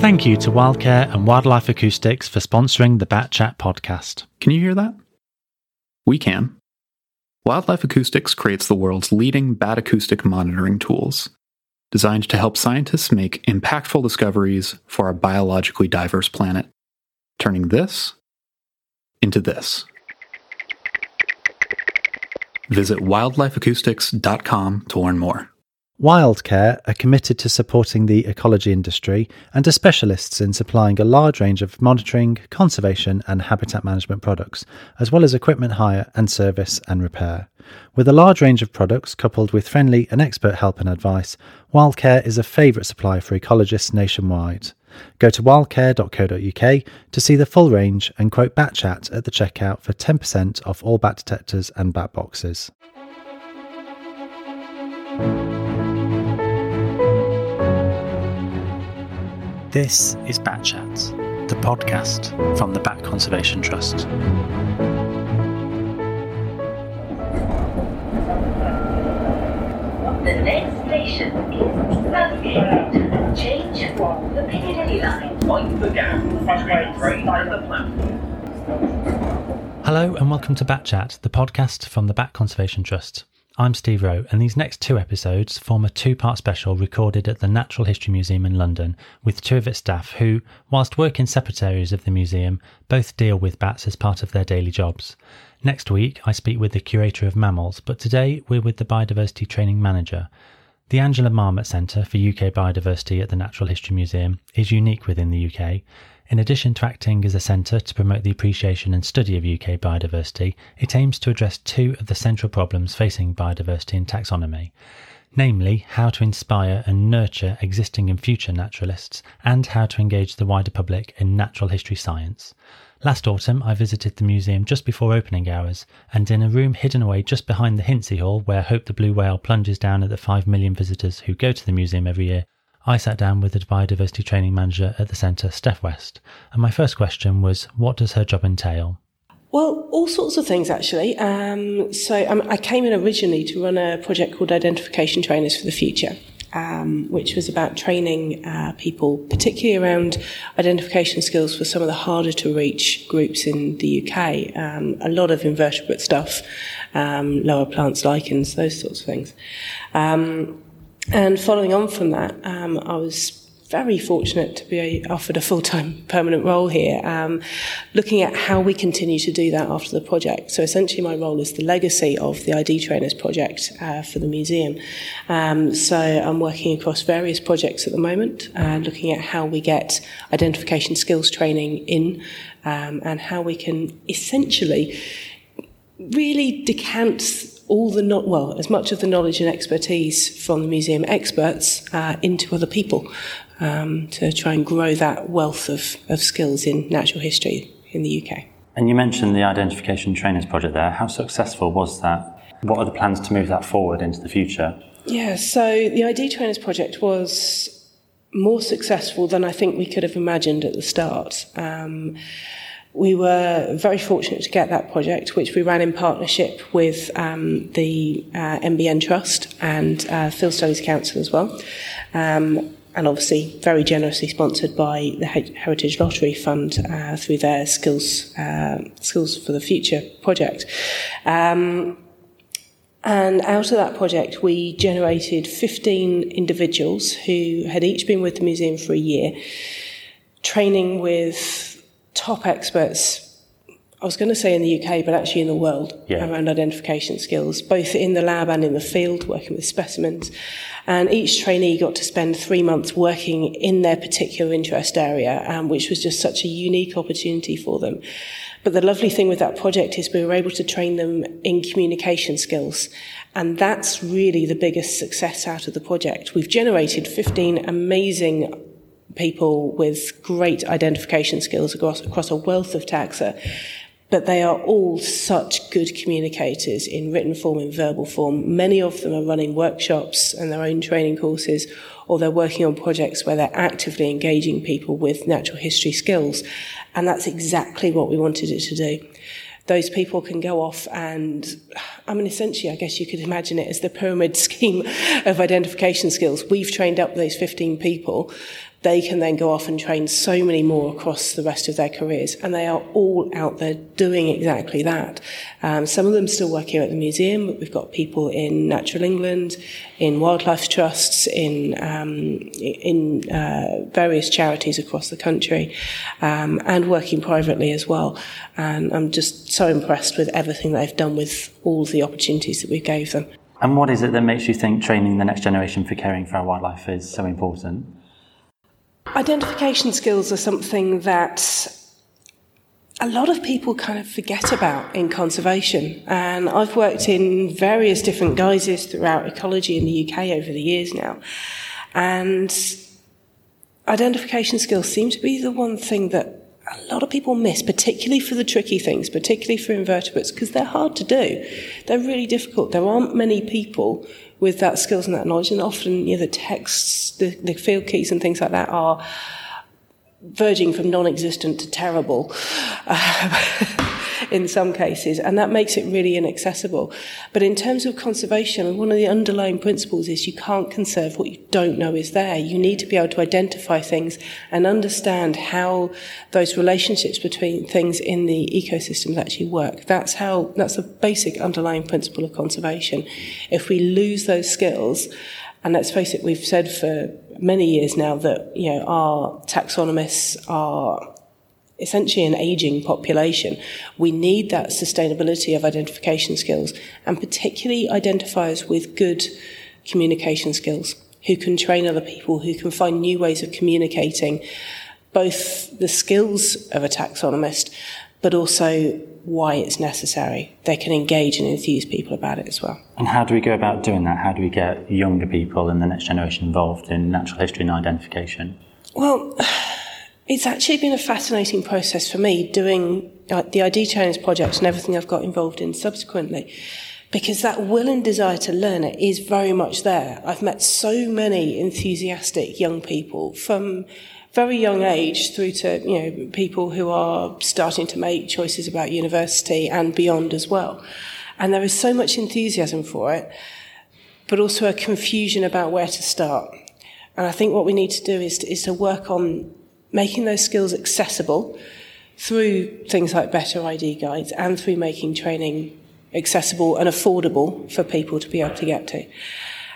Thank you to Wildcare and Wildlife Acoustics for sponsoring the Bat Chat podcast. Can you hear that? We can. Wildlife Acoustics creates the world's leading bat acoustic monitoring tools, designed to help scientists make impactful discoveries for our biologically diverse planet, turning this into this. Visit wildlifeacoustics.com to learn more. Wildcare are committed to supporting the ecology industry and are specialists in supplying a large range of monitoring, conservation and habitat management products, as well as equipment hire and service and repair. With a large range of products coupled with friendly and expert help and advice, Wildcare is a favourite supplier for ecologists nationwide. Go to wildcare.co.uk to see the full range and quote Bat Chat at the checkout for 10% off all bat detectors and bat boxes. This is Bat Chat, the podcast from the Bat Conservation Trust. The next station is Southgate. Change from the Piccadilly line. Mind the gap and wait right by the platform. Hello and welcome to Bat Chat, the podcast from the Bat Conservation Trust. I'm Steve Rowe, and these next two episodes form a two-part special recorded at the Natural History Museum in London with two of its staff who, whilst working separate areas of the museum, both deal with bats as part of their daily jobs. Next week, I speak with the curator of mammals, but today we're with the biodiversity training manager. The Angela Marmot Centre for UK Biodiversity at the Natural History Museum is unique within the UK. In addition to acting as a centre to promote the appreciation and study of UK biodiversity, it aims to address two of the central problems facing biodiversity and taxonomy, namely how to inspire and nurture existing and future naturalists and how to engage the wider public in natural history science. Last autumn, I visited the museum just before opening hours, and in a room hidden away just behind the Hintze Hall, where Hope the Blue Whale plunges down at the 5 million visitors who go to the museum every year, I sat down with the biodiversity training manager at the centre, Steph West, and my first question was, what does her job entail? Well, all sorts of things, actually. I came in originally to run a project called Identification Trainers for the Future, which was about training people, particularly around identification skills for some of the harder-to-reach groups in the UK, a lot of invertebrate stuff, lower plants, lichens, those sorts of things. And following on from that, I was very fortunate to be offered a full-time permanent role here, looking at how we continue to do that after the project. So essentially my role is the legacy of the ID Trainers project for the museum. So I'm working across various projects at the moment, looking at how we get identification skills training in and how we can essentially really decant as much of the knowledge and expertise from the museum experts into other people to try and grow that wealth of skills in natural history in the UK. And you mentioned the Identification Trainers project there. How successful was that? What are the plans to move that forward into the future? Yeah, so the ID Trainers project was more successful than I think we could have imagined at the start. We were very fortunate to get that project, which we ran in partnership with the MBN Trust and Field Studies Council as well, and obviously very generously sponsored by the Heritage Lottery Fund through their Skills for the Future project. And out of that project, we generated 15 individuals who had each been with the museum for a year, training with top experts, I was going to say in the UK, but actually in the world, around identification skills, both in the lab and in the field, working with specimens. And each trainee got to spend 3 months working in their particular interest area, which was just such a unique opportunity for them. But the lovely thing with that project is we were able to train them in communication skills. And that's really the biggest success out of the project. We've generated 15 amazing people with great identification skills across a wealth of taxa, but they are all such good communicators in written form and verbal form. Many of them are running workshops and their own training courses, or they're working on projects where they're actively engaging people with natural history skills, and that's exactly what we wanted it to do. Those people can go off and, essentially, I guess you could imagine it as the pyramid scheme of identification skills. We've trained up those 15 people, they can then go off and train so many more across the rest of their careers. And they are all out there doing exactly that. Some of them still work here at the museum, but we've got people in Natural England, in wildlife trusts, in various charities across the country, and working privately as well. And I'm just so impressed with everything that they've done with all the opportunities that we gave them. And what is it that makes you think training the next generation for caring for our wildlife is so important? Identification skills are something that a lot of people kind of forget about in conservation. And I've worked in various different guises throughout ecology in the UK over the years now. And identification skills seem to be the one thing that a lot of people miss, particularly for the tricky things, particularly for invertebrates, because they're hard to do. They're really difficult. There aren't many people with that skills and that knowledge, and often the texts, the field keys and things like that are verging from non-existent to terrible in some cases, and that makes it really inaccessible. But in terms of conservation, one of the underlying principles is you can't conserve what you don't know is there. You need to be able to identify things and understand how those relationships between things in the ecosystems actually work. That's the basic underlying principle of conservation. If we lose those skills, and let's face it, we've said for many years now that our taxonomists are essentially an ageing population. We need that sustainability of identification skills, and particularly identifiers with good communication skills who can train other people, who can find new ways of communicating both the skills of a taxonomist but also why it's necessary. They can engage and enthuse people about it as well. And how do we go about doing that? How do we get younger people and the next generation involved in natural history and identification? Well, it's actually been a fascinating process for me doing the ID Challenge project and everything I've got involved in subsequently, because that will and desire to learn it is very much there. I've met so many enthusiastic young people from very young age through to people who are starting to make choices about university and beyond as well. And there is so much enthusiasm for it, but also a confusion about where to start. And I think what we need to do is to work on making those skills accessible through things like better ID guides and through making training accessible and affordable for people to be able to get to.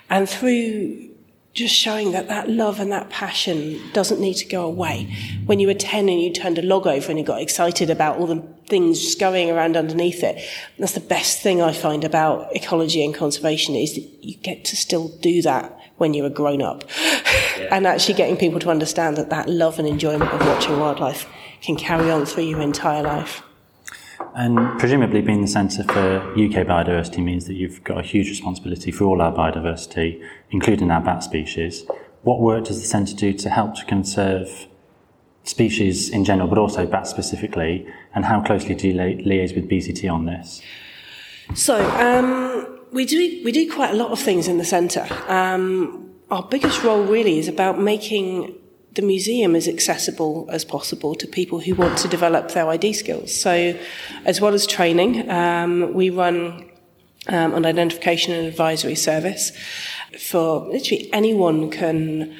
And through just showing that love and that passion doesn't need to go away. When you were 10 and you turned a log over and you got excited about all the things scurrying around underneath it, that's the best thing I find about ecology and conservation, is that you get to still do that when you're a grown-up. Yeah. And actually getting people to understand that love and enjoyment of watching wildlife can carry on through your entire life. And presumably being the centre for UK biodiversity means that you've got a huge responsibility for all our biodiversity, including our bat species. What work does the centre do to help to conserve species in general, but also bats specifically, and how closely do you liaise with BCT on this? So, we do quite a lot of things in the centre. Our biggest role really is about making the museum is accessible as possible to people who want to develop their ID skills. So as well as training, we run an identification and advisory service for literally anyone can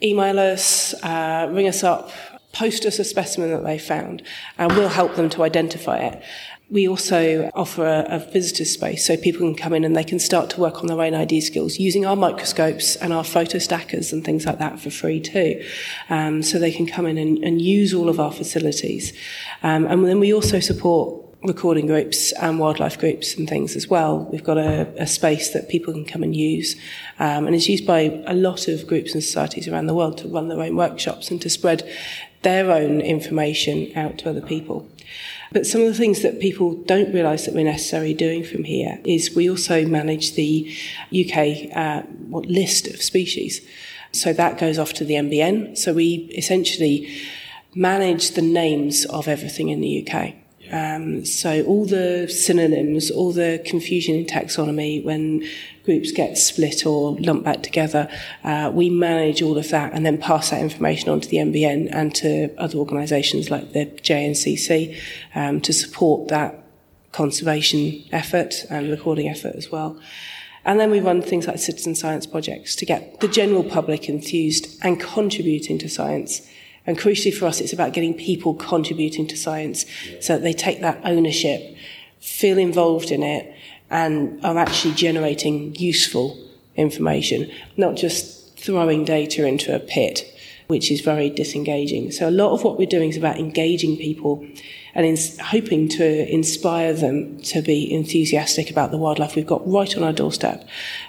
email us, ring us up, post us a specimen that they found, and we'll help them to identify it. We also offer a visitor space so people can come in and they can start to work on their own ID skills using our microscopes and our photo stackers and things like that for free too. So they can come in and use all of our facilities. And then we also support recording groups and wildlife groups and things as well. We've got a space that people can come and use, and it's used by a lot of groups and societies around the world to run their own workshops and to spread their own information out to other people. But some of the things that people don't realise that we're necessarily doing from here is we also manage the UK list of species. So that goes off to the MBN. So we essentially manage the names of everything in the UK. So all the synonyms, all the confusion in taxonomy when groups get split or lumped back together, we manage all of that and then pass that information on to the MBN and to other organisations like the JNCC to support that conservation effort and recording effort as well. And then we run things like citizen science projects to get the general public enthused and contributing to science. And crucially for us, it's about getting people contributing to science so that they take that ownership, feel involved in it, and are actually generating useful information, not just throwing data into a pit, which is very disengaging. So a lot of what we're doing is about engaging people and hoping to inspire them to be enthusiastic about the wildlife we've got right on our doorstep.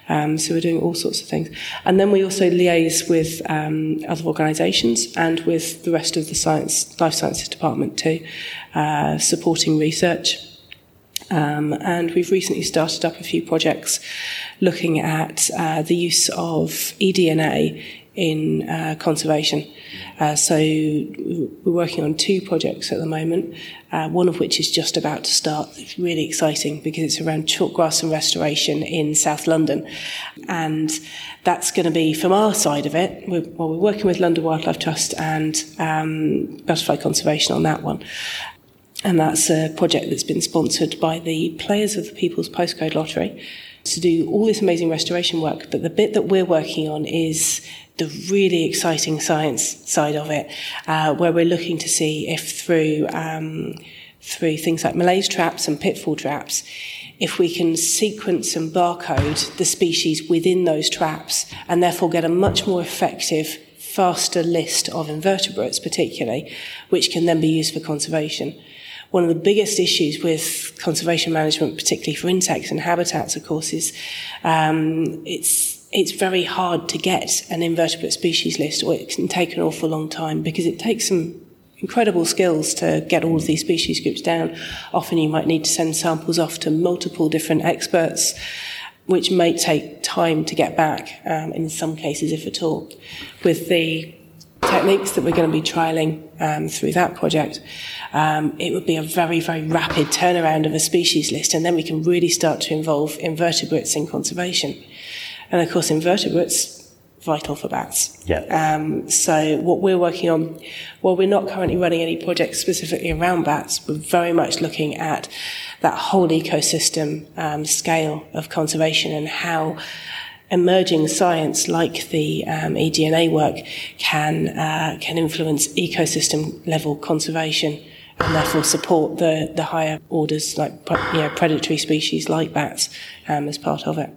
So we're doing all sorts of things. And then we also liaise with other organisations and with the rest of the life sciences department too, supporting research. And we've recently started up a few projects looking at the use of eDNA in conservation. So we're working on two projects at the moment, one of which is just about to start. It's really exciting because it's around chalkgrass and restoration in South London. And that's going to be, from our side of it, we're working with London Wildlife Trust and Butterfly Conservation on that one. And that's a project that's been sponsored by the players of the People's Postcode Lottery to do all this amazing restoration work. But the bit that we're working on is the really exciting science side of it, where we're looking to see if through things like malaise traps and pitfall traps, if we can sequence and barcode the species within those traps and therefore get a much more effective, faster list of invertebrates particularly, which can then be used for conservation. One of the biggest issues with conservation management, particularly for insects and habitats, of course, is it's very hard to get an invertebrate species list, or it can take an awful long time because it takes some incredible skills to get all of these species groups down. Often you might need to send samples off to multiple different experts, which may take time to get back, in some cases, if at all. With the techniques that we're going to be trialling through that project, it would be a very, very rapid turnaround of a species list, and then we can really start to involve invertebrates in conservation. And of course, invertebrates vital for bats. Yeah. So what we're working on, while we're not currently running any projects specifically around bats, we're very much looking at that whole ecosystem scale of conservation and how emerging science like the eDNA work can influence ecosystem level conservation and therefore support the higher orders like predatory species like bats as part of it.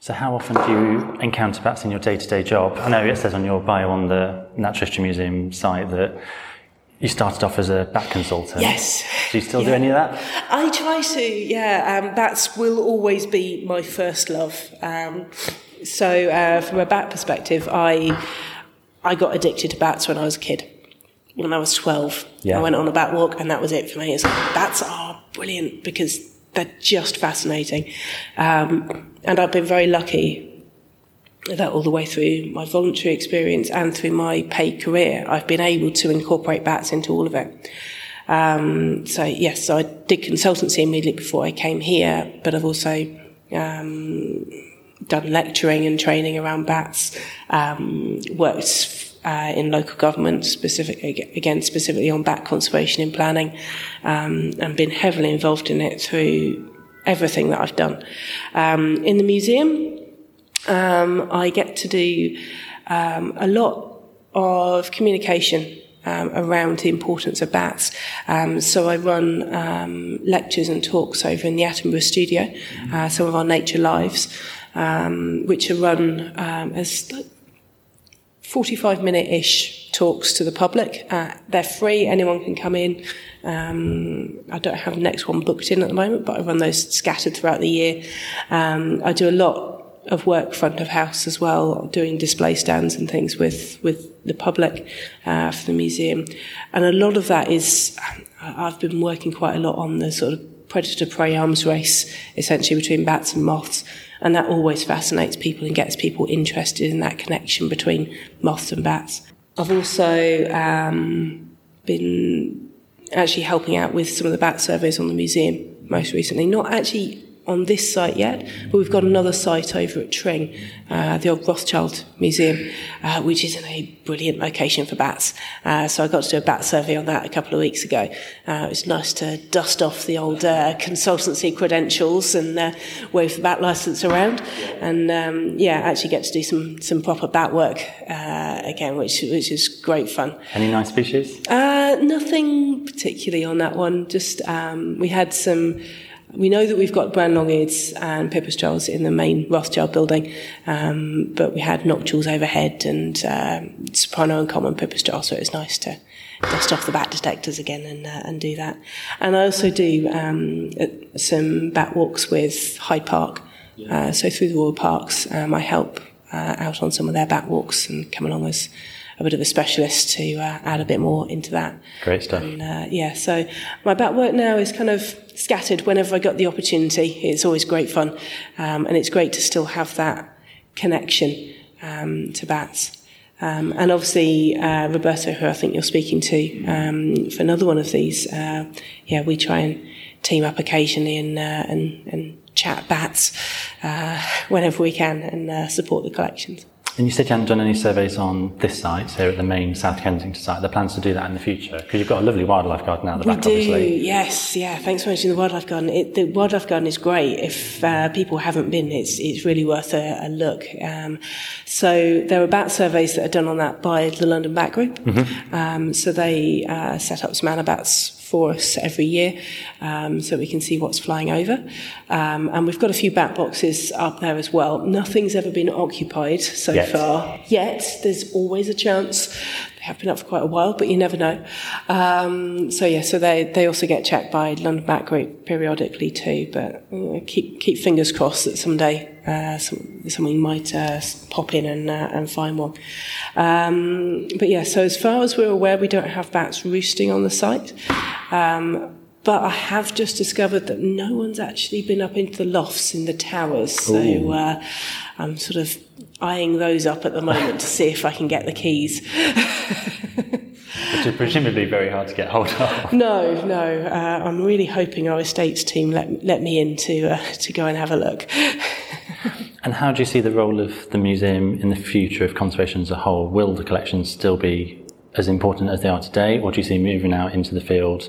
So how often do you encounter bats in your day-to-day job? I know it says on your bio on the Natural History Museum site that you started off as a bat consultant. Yes. Do you still do any of that? I try to, yeah. Bats will always be my first love. So from a bat perspective, I got addicted to bats when I was a kid. When I was 12, I went on a bat walk and that was it for me. It's like, bats are brilliant because they're just fascinating. And I've been very lucky that all the way through my voluntary experience and through my paid career, I've been able to incorporate bats into all of it. So I did consultancy immediately before I came here, but I've also done lecturing and training around bats, worked in local government, specifically on bat conservation and planning, and been heavily involved in it through everything that I've done. In the museum, I get to do a lot of communication around the importance of bats. So I run lectures and talks over in the Attenborough studio, some of our nature lives, which are run as 45-minute-ish talks to the public. They're free, anyone can come in. I don't have the next one booked in at the moment, but I run those scattered throughout the year. I do a lot of work front of house as well, doing display stands and things with the public for the museum. And a lot of that is, I've been working quite a lot on the sort of predator-prey arms race, essentially between bats and moths. And that always fascinates people and gets people interested in that connection between moths and bats. I've also been actually helping out with some of the bat surveys on the museum most recently. Not actually on this site yet, but we've got another site over at Tring, the old Rothschild Museum, which is in a brilliant location for bats. So I got to do a bat survey on that a couple of weeks ago. It was nice to dust off the old consultancy credentials and wave the bat licence around, and actually get to do some proper bat work again, which is great fun. Any nice species? Nothing particularly on that one. Just we had some. We know that we've got brown long-eareds and pipistrelles in the main Rothschild building, but we had noctules overhead and soprano and common pipistrelle, so it was nice to dust off the bat detectors again and do that. And I also do some bat walks with Hyde Park, so through the Royal Parks. I help out on some of their bat walks and come along as a bit of a specialist to add a bit more into that. Great stuff. And, so my bat work now is kind of scattered whenever I got the opportunity. It's always great fun, and it's great to still have that connection to bats. And obviously, Roberto, who I think you're speaking to for another one of these, we try and team up occasionally and chat bats whenever we can and support the collections. And you said you hadn't done any surveys on this site, so at the main South Kensington site. Are there plans to do that in the future? Because you've got a lovely wildlife garden out the back, obviously. We do, yes. Yeah, thanks for mentioning the wildlife garden. The wildlife garden is great. If people haven't been, it's really worth a look. So there are bat surveys that are done on that by the London Bat Group. Mm-hmm. So they set up some Anabats for us every year, so we can see what's flying over. And we've got a few bat boxes up there as well. Nothing's ever been occupied so far yet. There's always a chance. They have been up for quite a while, but you never know. So they also get checked by London Bat Group periodically too, but keep fingers crossed that someday someone might pop in and find one. So as far as we're aware, we don't have bats roosting on the site. But I have just discovered that no one's actually been up into the lofts in the towers. So I'm sort of eyeing those up at the moment to see if I can get the keys. Which is presumably very hard to get hold of. No. I'm really hoping our estates team let me in to go and have a look. And how do you see the role of the museum in the future of conservation as a whole? Will the collections still be as important as they are today, or do you see moving out into the field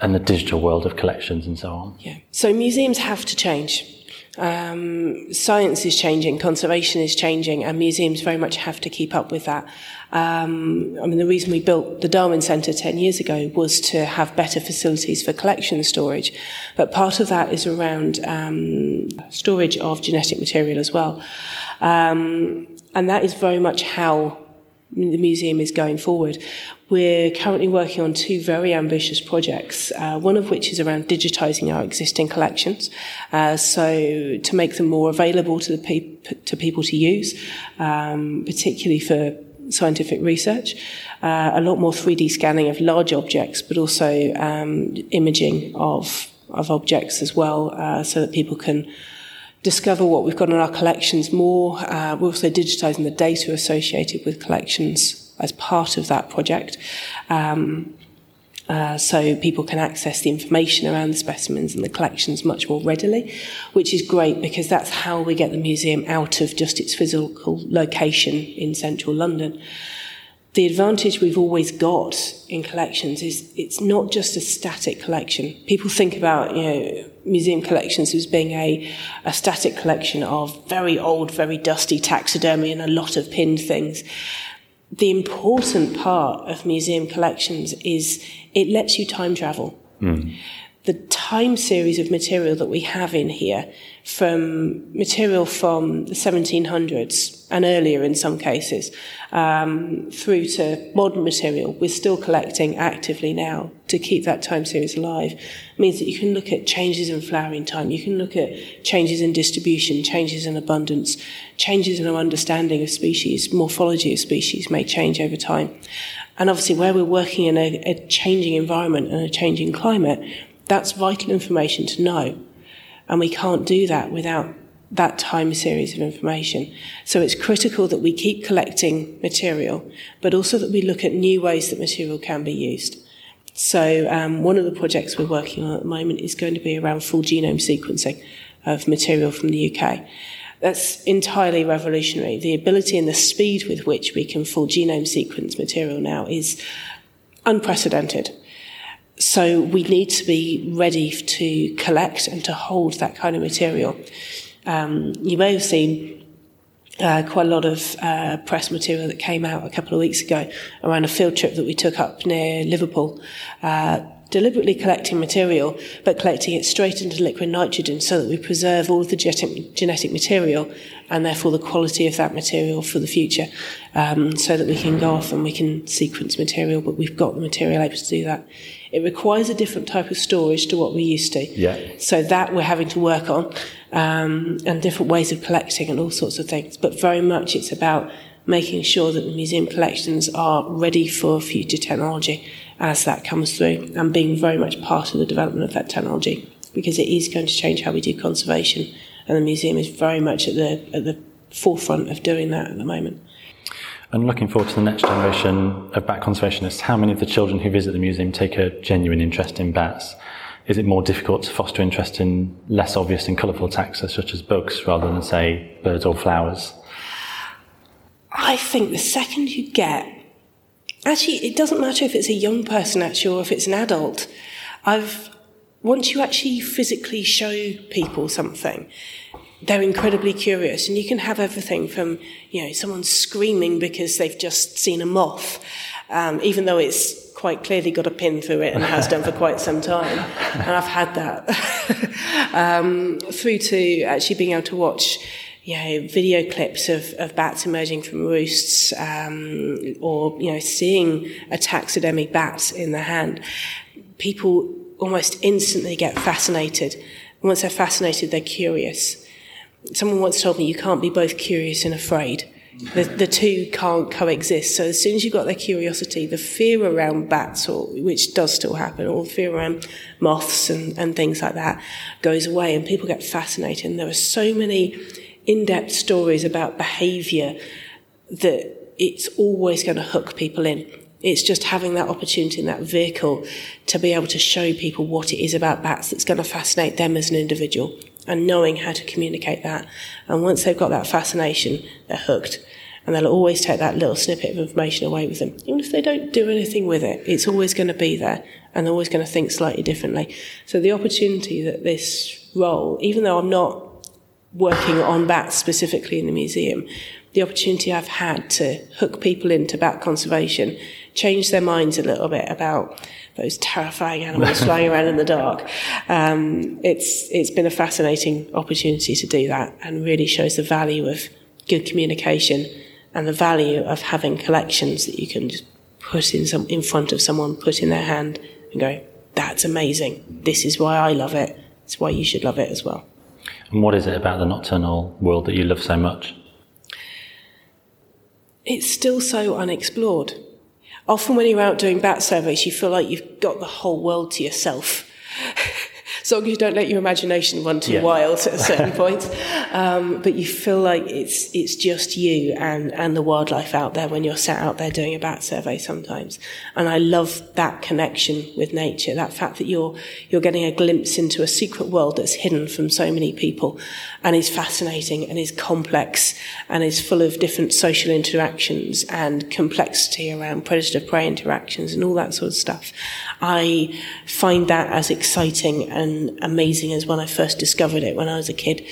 and the digital world of collections and so on? Yeah. So museums have to change. Science is changing, conservation is changing, and museums very much have to keep up with that. The reason we built the Darwin Centre 10 years ago was to have better facilities for collection storage, but part of that is around storage of genetic material as well. And that is very much how the museum is going forward. We're currently working on two very ambitious projects, one of which is around digitising our existing collections, so to make them more available to to people to use, particularly for scientific research, a lot more 3D scanning of large objects, but also imaging of objects as well, so that people can discover what we've got in our collections more. We're also digitising the data associated with collections as part of that project, so people can access the information around the specimens and the collections much more readily, which is great because that's how we get the museum out of just its physical location in central London. The advantage we've always got in collections is it's not just a static collection. People think about, museum collections as being a static collection of very old, very dusty taxidermy and a lot of pinned things. The important part of museum collections is it lets you time travel. Mm. The time series of material that we have in here, from material from the 1700s and earlier in some cases, through to modern material, we're still collecting actively now to keep that time series alive. It means that you can look at changes in flowering time, you can look at changes in distribution, changes in abundance, changes in our understanding of species, morphology of species may change over time. And obviously where we're working in a changing environment and a changing climate, that's vital information to know. And we can't do that without that time series of information. So it's critical that we keep collecting material, but also that we look at new ways that material can be used. So one of the projects we're working on at the moment is going to be around full genome sequencing. of material from the UK. That's entirely revolutionary. The ability and the speed with which we can full genome sequence material now is unprecedented. So we need to be ready to collect and to hold that kind of material. You may have seen quite a lot of press material that came out a couple of weeks ago around a field trip that we took up near Liverpool, deliberately collecting material, but collecting it straight into liquid nitrogen so that we preserve all of the genetic material and therefore the quality of that material for the future, so that we can go off and we can sequence material, but we've got the material able to do that. It requires a different type of storage to what we're used to. Yeah. So that we're having to work on, and different ways of collecting and all sorts of things. But very much it's about making sure that the museum collections are ready for future technology as that comes through, and being very much part of the development of that technology, because it is going to change how we do conservation, and the museum is very much at the forefront of doing that at the moment. And looking forward to the next generation of bat conservationists, how many of the children who visit the museum take a genuine interest in bats? Is it more difficult to foster interest in less obvious and colourful taxa such as bugs rather than, say, birds or flowers? I think the second you get... Actually, it doesn't matter if it's a young person, actually, or if it's an adult. Once you actually physically show people something, they're incredibly curious, and you can have everything from, someone screaming because they've just seen a moth, even though it's quite clearly got a pin through it and has done for quite some time, and I've had that, through to actually being able to watch video clips of bats emerging from roosts, or, seeing a taxidermied bat in the hand. People almost instantly get fascinated. And once they're fascinated, they're curious. Someone once told me you can't be both curious and afraid. The two can't coexist. So as soon as you've got their curiosity, the fear around bats, which does still happen, or the fear around moths and things like that, goes away, and people get fascinated. And there are so many in-depth stories about behaviour that it's always going to hook people in. It's just having that opportunity and that vehicle to be able to show people what it is about bats that's going to fascinate them as an individual, and knowing how to communicate that. And once they've got that fascination, they're hooked, and they'll always take that little snippet of information away with them. Even if they don't do anything with it, it's always going to be there, and they're always going to think slightly differently. So the opportunity that this role, even though I'm not working on bats specifically in the museum, the opportunity I've had to hook people into bat conservation, change their minds a little bit about those terrifying animals flying around in the dark. It's been a fascinating opportunity to do that, and really shows the value of good communication and the value of having collections that you can just put in front of someone, put in their hand and go, that's amazing. This is why I love it. It's why you should love it as well. And what is it about the nocturnal world that you love so much? It's still so unexplored. Often when you're out doing bat surveys, you feel like you've got the whole world to yourself. As long as you don't let your imagination run too wild at certain points. But you feel like it's just you and the wildlife out there when you're sat out there doing a bat survey sometimes. And I love that connection with nature, that fact that you're getting a glimpse into a secret world that's hidden from so many people, and is fascinating and is complex and is full of different social interactions and complexity around predator-prey interactions and all that sort of stuff. I find that as exciting and amazing as when I first discovered it when I was a kid,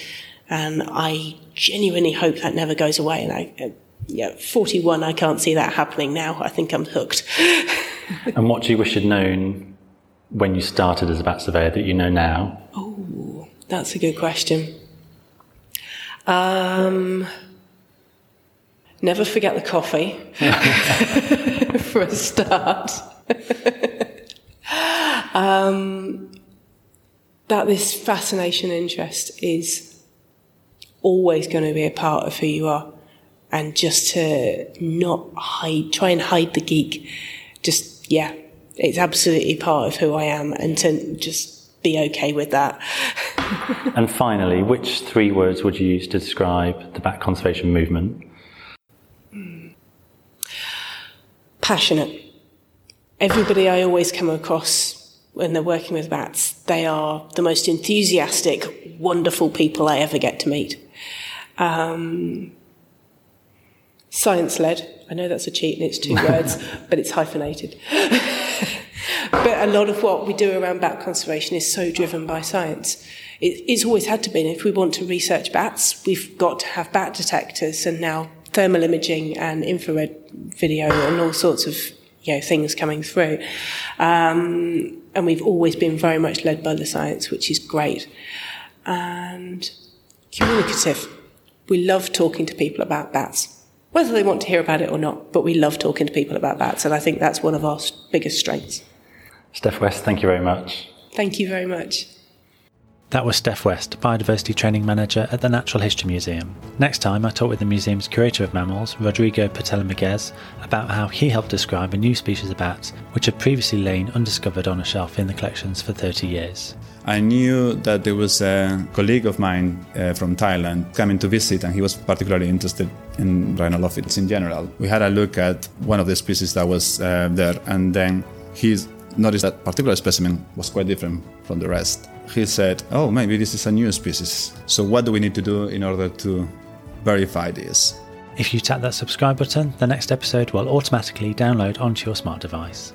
and I genuinely hope that never goes away. And I 41, I can't see that happening now. I think I'm hooked. And what do you wish you'd known when you started as a bat surveyor that you know now? Oh, that's a good question. Never forget the coffee for a start. That this fascination interest is always going to be a part of who you are, and just to not try and hide the geek. It's absolutely part of who I am, and to just be okay with that. And finally, which three words would you use to describe the bat conservation movement? Passionate. Everybody I always come across when they're working with bats, they are the most enthusiastic, wonderful people I ever get to meet. Science-led. I know that's a cheat and it's two words, but it's hyphenated. But a lot of what we do around bat conservation is so driven by science. It's always had to be. If we want to research bats, we've got to have bat detectors and now thermal imaging and infrared video and all sorts of things coming through. And we've always been very much led by the science, which is great. And communicative. We love talking to people about bats, whether they want to hear about it or not, but we love talking to people about bats, and I think that's one of our biggest strengths. Steph West, thank you very much. Thank you very much. That was Steph West, Biodiversity Training Manager at the Natural History Museum. Next time, I talk with the museum's curator of mammals, Rodrigo Patel-Miguez, about how he helped describe a new species of bats which had previously lain undiscovered on a shelf in the collections for 30 years. I knew that there was a colleague of mine from Thailand coming to visit, and he was particularly interested in rhinolophids in general. We had a look at one of the species that was there, and then he noticed that particular specimen was quite different from the rest. He said, oh, maybe this is a new species. So what do we need to do in order to verify this? If you tap that subscribe button, the next episode will automatically download onto your smart device.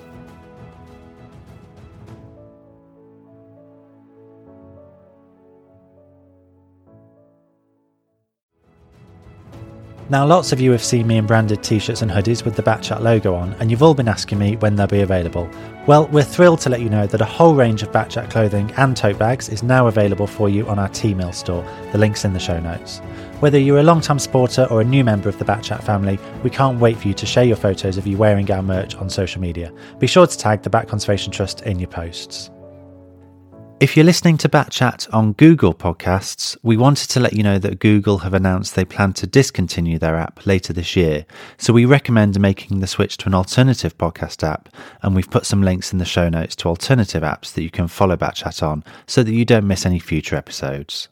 Now, lots of you have seen me in branded t-shirts and hoodies with the Bat Chat logo on, and you've all been asking me when they'll be available. Well, we're thrilled to let you know that a whole range of Bat Chat clothing and tote bags is now available for you on our T-Mail store. The link's in the show notes. Whether you're a long-time supporter or a new member of the Bat Chat family, we can't wait for you to share your photos of you wearing our merch on social media. Be sure to tag the Bat Conservation Trust in your posts. If you're listening to Bat Chat on Google Podcasts, we wanted to let you know that Google have announced they plan to discontinue their app later this year, so we recommend making the switch to an alternative podcast app, and we've put some links in the show notes to alternative apps that you can follow Bat Chat on so that you don't miss any future episodes.